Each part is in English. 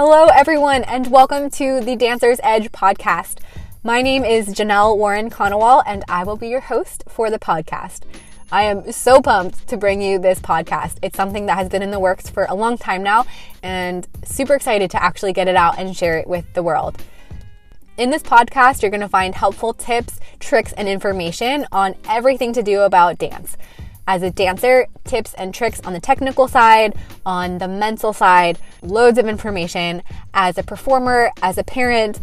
Hello everyone and welcome to the Dancer's Edge podcast. My name is Janelle Warren-Conawal and I will be your host for the podcast. I am so pumped to bring you this podcast. It's something that has been in the works for a long time now and super excited to actually get it out and share it with the world. In this podcast, you're going to find helpful tips, tricks, and information on everything to do about dance. As a dancer, tips and tricks on the technical side, on the mental side, loads of information. As a performer, as a parent,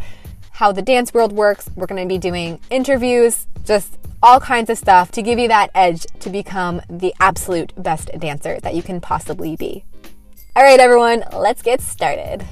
how the dance world works. We're going to be doing interviews, just all kinds of stuff to give you that edge to become the absolute best dancer that you can possibly be. All right, everyone, let's get started.